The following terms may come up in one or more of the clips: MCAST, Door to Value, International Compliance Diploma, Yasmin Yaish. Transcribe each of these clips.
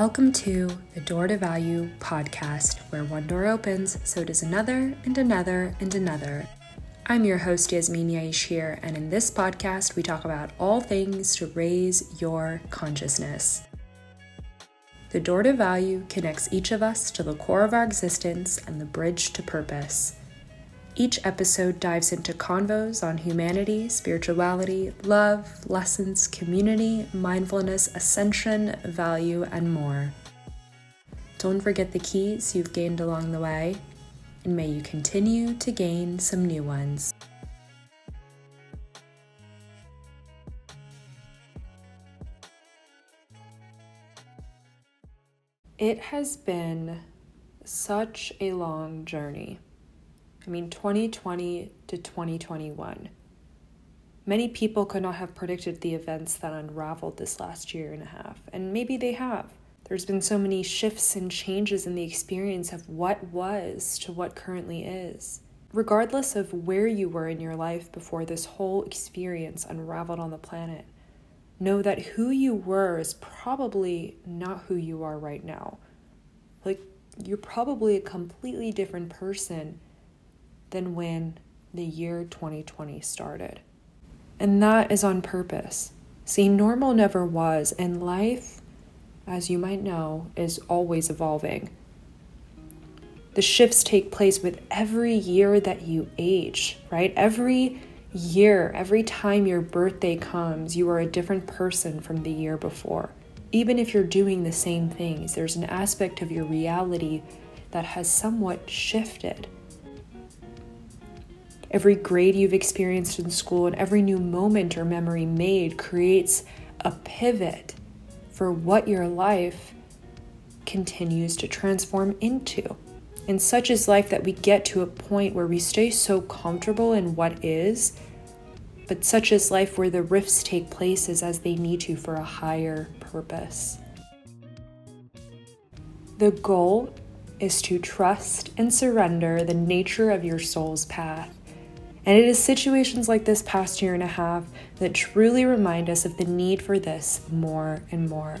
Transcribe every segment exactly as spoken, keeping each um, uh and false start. Welcome to the Door to Value podcast, where one door opens, so does another, and another, and another. I'm your host, Yasmin Yaish here, and in this podcast, we talk about all things to raise your consciousness. The Door to Value connects each of us to the core of our existence and the bridge to purpose. Each episode dives into convos on humanity, spirituality, love, lessons, community, mindfulness, ascension, value, and more. Don't forget the keys you've gained along the way, and may you continue to gain some new ones. It has been such a long journey. I mean, twenty twenty to twenty twenty-one. Many people could not have predicted the events that unraveled this last year and a half, and maybe they have. There's been so many shifts and changes in the experience of what was to what currently is. Regardless of where you were in your life before this whole experience unraveled on the planet, know that who you were is probably not who you are right now. Like, you're probably a completely different person than when the year twenty twenty started. And that is on purpose. See, normal never was, and life, as you might know, is always evolving. The shifts take place with every year that you age, right? Every year, every time your birthday comes, you are a different person from the year before. Even if you're doing the same things, there's an aspect of your reality that has somewhat shifted. Every grade you've experienced in school and every new moment or memory made creates a pivot for what your life continues to transform into. And such is life that we get to a point where we stay so comfortable in what is, but such is life where the rifts take place as they need to for a higher purpose. The goal is to trust and surrender the nature of your soul's path. And it is situations like this past year and a half that truly remind us of the need for this more and more.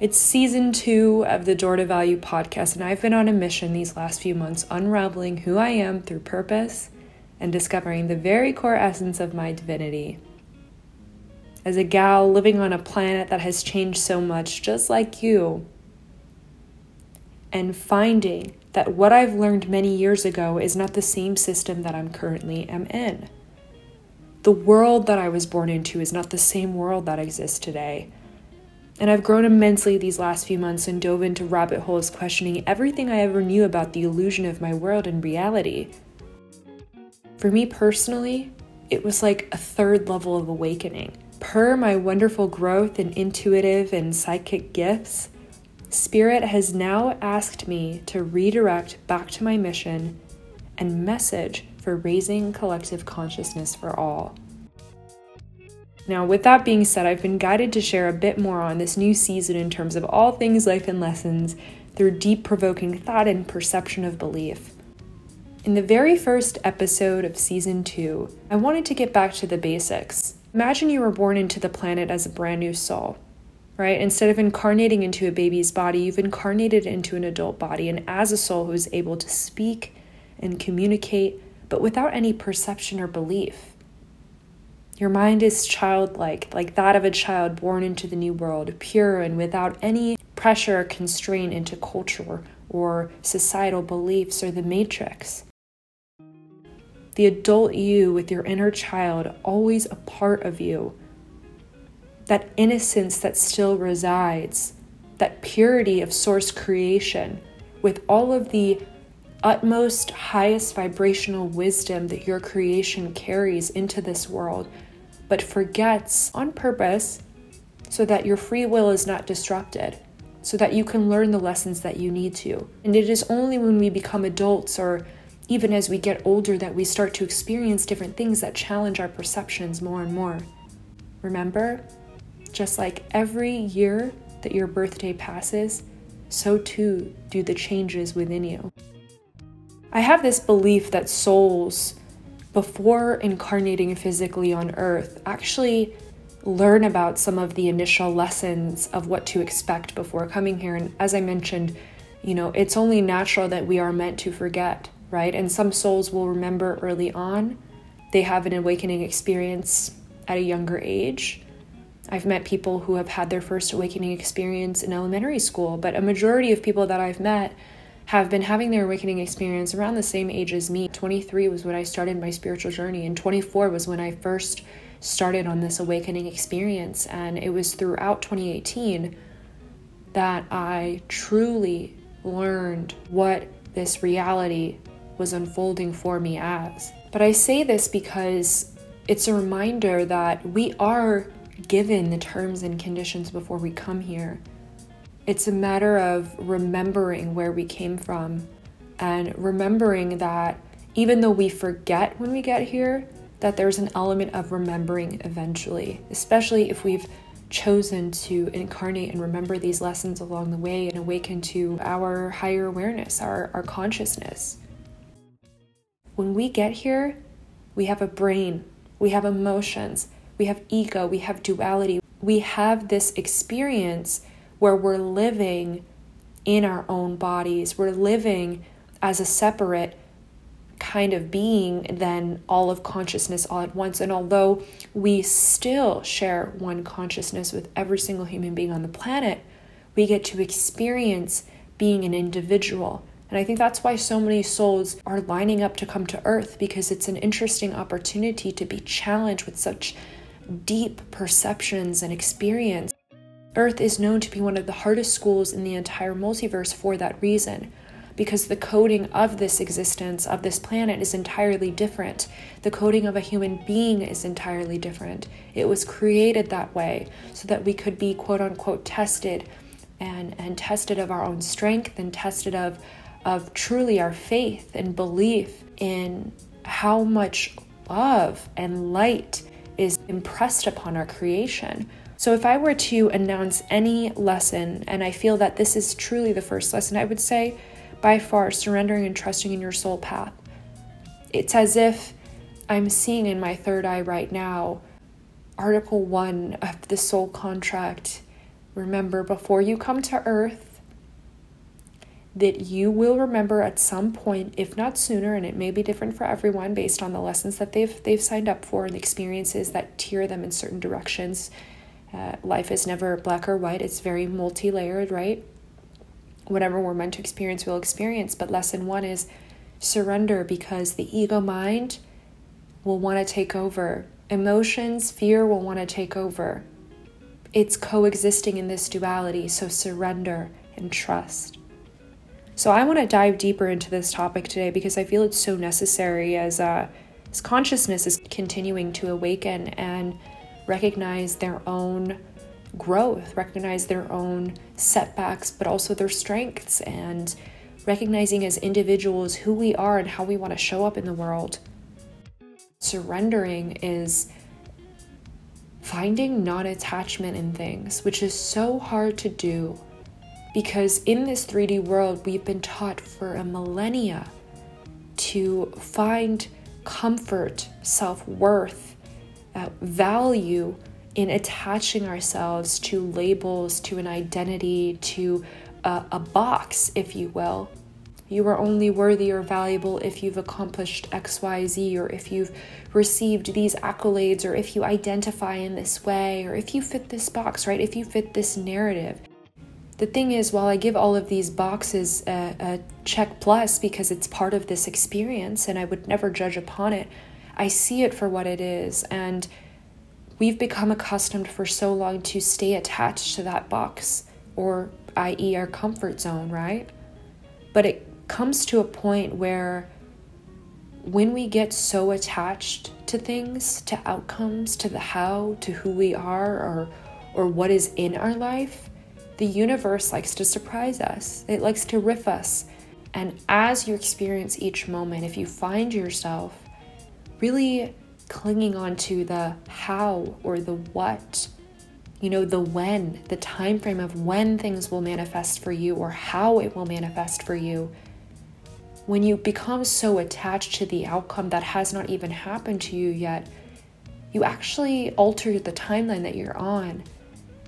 It's season two of the Door to Value podcast, and I've been on a mission these last few months unraveling who I am through purpose and discovering the very core essence of my divinity. As a gal living on a planet that has changed so much, just like you, and finding that what I've learned many years ago is not the same system that I'm currently am in. The world that I was born into is not the same world that exists today. And I've grown immensely these last few months and dove into rabbit holes questioning everything I ever knew about the illusion of my world and reality. For me personally, it was like a third level of awakening. Per my wonderful growth in intuitive and psychic gifts, Spirit has now asked me to redirect back to my mission and message for raising collective consciousness for all. Now, with that being said, I've been guided to share a bit more on this new season in terms of all things life and lessons through deep provoking thought and perception of belief. In the very first episode of season two, I wanted to get back to the basics. Imagine you were born into the planet as a brand new soul. Right? Instead of incarnating into a baby's body, you've incarnated into an adult body, and as a soul who is able to speak and communicate, but without any perception or belief. Your mind is childlike, like that of a child born into the new world, pure and without any pressure or constraint into culture or societal beliefs or the matrix. The adult you with your inner child, always a part of you, that innocence that still resides, that purity of source creation, with all of the utmost, highest vibrational wisdom that your creation carries into this world, but forgets on purpose so that your free will is not disrupted, so that you can learn the lessons that you need to. And it is only when we become adults or even as we get older that we start to experience different things that challenge our perceptions more and more. Remember? Just like every year that your birthday passes, so too do the changes within you. I have this belief that souls, before incarnating physically on Earth, actually learn about some of the initial lessons of what to expect before coming here. And as I mentioned, you know, it's only natural that we are meant to forget, right? And some souls will remember early on. They have an awakening experience at a younger age. I've met people who have had their first awakening experience in elementary school, but a majority of people that I've met have been having their awakening experience around the same age as me. twenty-three was when I started my spiritual journey, and twenty-four was when I first started on this awakening experience. And it was throughout twenty eighteen that I truly learned what this reality was unfolding for me as. But I say this because it's a reminder that we are given the terms and conditions before we come here. It's a matter of remembering where we came from and remembering that even though we forget when we get here, that there's an element of remembering eventually, especially if we've chosen to incarnate and remember these lessons along the way and awaken to our higher awareness, our, our consciousness. When we get here, we have a brain, we have emotions, we have ego, we have duality. We have this experience where we're living in our own bodies. We're living as a separate kind of being than all of consciousness all at once. And although we still share one consciousness with every single human being on the planet, we get to experience being an individual. And I think that's why so many souls are lining up to come to Earth, because it's an interesting opportunity to be challenged with such deep perceptions and experience. Earth is known to be one of the hardest schools in the entire multiverse for that reason, because the coding of this existence, of this planet, is entirely different. The coding of a human being is entirely different. It was created that way so that we could be quote-unquote tested, and, and tested of our own strength, and tested of, of truly our faith and belief in how much love and light is impressed upon our creation. So if I were to announce any lesson, and I feel that this is truly the first lesson, I would say by far surrendering and trusting in your soul path. It's as if I'm seeing in my third eye right now, Article one of the soul contract. Remember, before you come to Earth, that you will remember at some point, if not sooner, and it may be different for everyone based on the lessons that they've they've signed up for and the experiences that steer them in certain directions. Uh, life is never black or white. It's very multi-layered, right? Whatever we're meant to experience, we'll experience. But lesson one is surrender, because the ego mind will want to take over. Emotions, fear will want to take over. It's coexisting in this duality. So surrender and trust. So I want to dive deeper into this topic today because I feel it's so necessary as, uh, as consciousness is continuing to awaken and recognize their own growth, recognize their own setbacks, but also their strengths, and recognizing as individuals who we are and how we want to show up in the world. Surrendering is finding non-attachment in things, which is so hard to do because in this three D world, we've been taught for a millennia to find comfort, self-worth, Uh, value in attaching ourselves to labels, to an identity, to uh, a box, if you will. You are only worthy or valuable if you've accomplished X, Y, Z, or if you've received these accolades, or if you identify in this way, or if you fit this box, right? If you fit this narrative. The thing is, while I give all of these boxes a, a check plus because it's part of this experience and I would never judge upon it, I see it for what it is, and we've become accustomed for so long to stay attached to that box, or that is our comfort zone, right? But it comes to a point where when we get so attached to things, to outcomes, to the how, to who we are, or, or what is in our life, the universe likes to surprise us. It likes to riff us. And as you experience each moment, if you find yourself really clinging on to the how or the what, you know, the when, the time frame of when things will manifest for you or how it will manifest for you. When you become so attached to the outcome that has not even happened to you yet, you actually alter the timeline that you're on.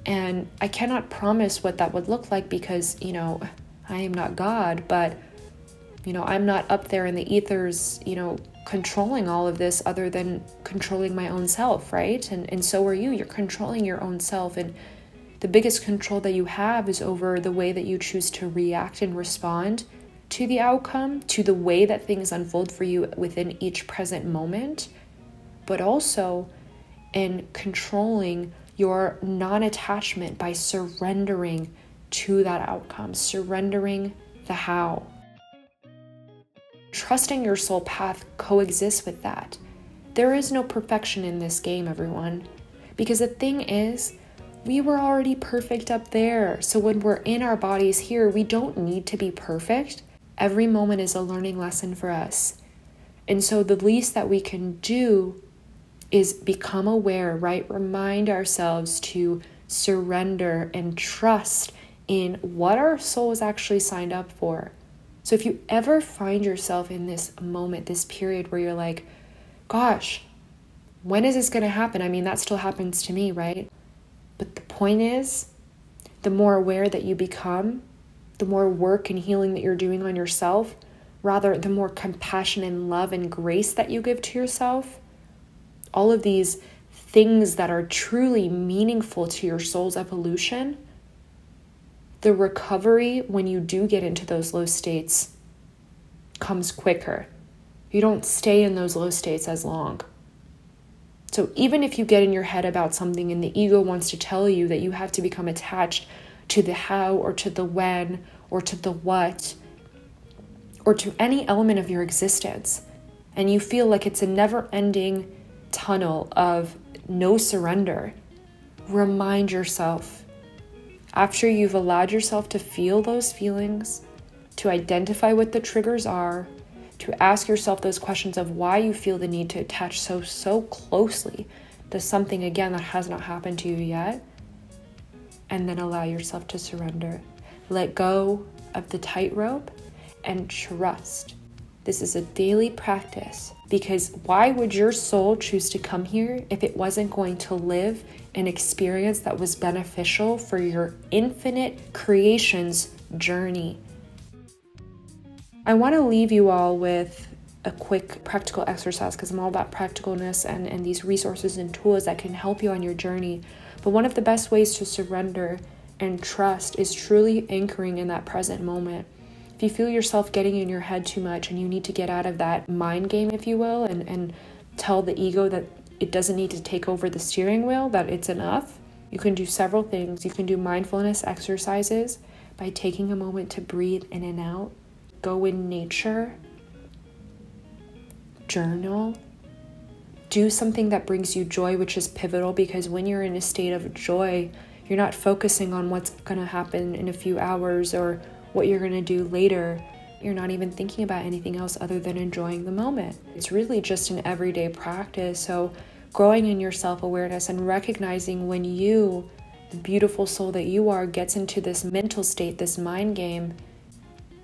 And I cannot promise what that would look like because, you know, I am not God, but, you know, I'm not up there in the ethers, you know, controlling all of this other than controlling my own self, right? And and so are you. You're controlling your own self. And the biggest control that you have is over the way that you choose to react and respond to the outcome, to the way that things unfold for you within each present moment, but also in controlling your non-attachment by surrendering to that outcome, surrendering the how. Trusting your soul path coexists with that. There is no perfection in this game, everyone, because the thing is, we were already perfect up there. So when we're in our bodies here, we don't need to be perfect. Every moment is a learning lesson for us. And so the least that we can do is become aware, right? Remind ourselves to surrender and trust in what our soul is actually signed up for. So if you ever find yourself in this moment, this period where you're like, gosh, when is this going to happen? I mean, that still happens to me, right? But the point is, the more aware that you become, the more work and healing that you're doing on yourself, rather the more compassion and love and grace that you give to yourself, all of these things that are truly meaningful to your soul's evolution, the recovery when you do get into those low states comes quicker. You don't stay in those low states as long. So even if you get in your head about something and the ego wants to tell you that you have to become attached to the how or to the when or to the what or to any element of your existence, and you feel like it's a never-ending tunnel of no surrender, remind yourself, after you've allowed yourself to feel those feelings, to identify what the triggers are, to ask yourself those questions of why you feel the need to attach so, so closely to something, again, that has not happened to you yet, and then allow yourself to surrender. Let go of the tightrope and trust. This is a daily practice, because why would your soul choose to come here if it wasn't going to live an experience that was beneficial for your infinite creation's journey? I want to leave you all with a quick practical exercise, because I'm all about practicalness and, and these resources and tools that can help you on your journey. But one of the best ways to surrender and trust is truly anchoring in that present moment. If you feel yourself getting in your head too much and you need to get out of that mind game, if you will, and, and tell the ego that it doesn't need to take over the steering wheel, that it's enough, you can do several things. You can do mindfulness exercises by taking a moment to breathe in and out, go in nature, journal, do something that brings you joy, which is pivotal, because when you're in a state of joy, you're not focusing on what's going to happen in a few hours or what you're going to do later. You're not even thinking about anything else other than enjoying the moment. It's really just an everyday practice. So growing in your self-awareness and recognizing when you, the beautiful soul that you are, gets into this mental state, this mind game,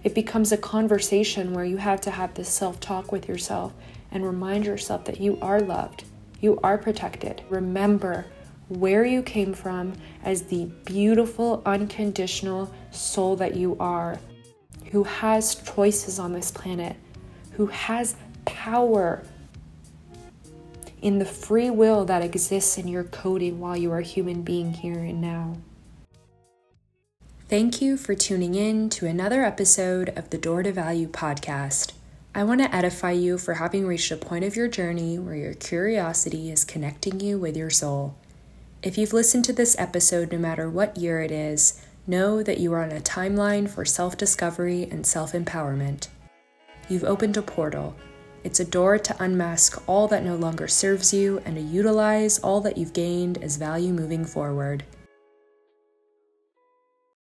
it becomes a conversation where you have to have this self-talk with yourself and remind yourself that you are loved, you are protected. Remember where you came from as the beautiful, unconditional soul that you are, who has choices on this planet, who has power in the free will that exists in your coding while you are a human being here and now. Thank you for tuning in to another episode of the Door to Value podcast. I want to edify you for having reached a point of your journey where your curiosity is connecting you with your soul. If you've listened to this episode, no matter what year it is, know that you are on a timeline for self-discovery and self-empowerment. You've opened a portal. It's a door to unmask all that no longer serves you and to utilize all that you've gained as value moving forward.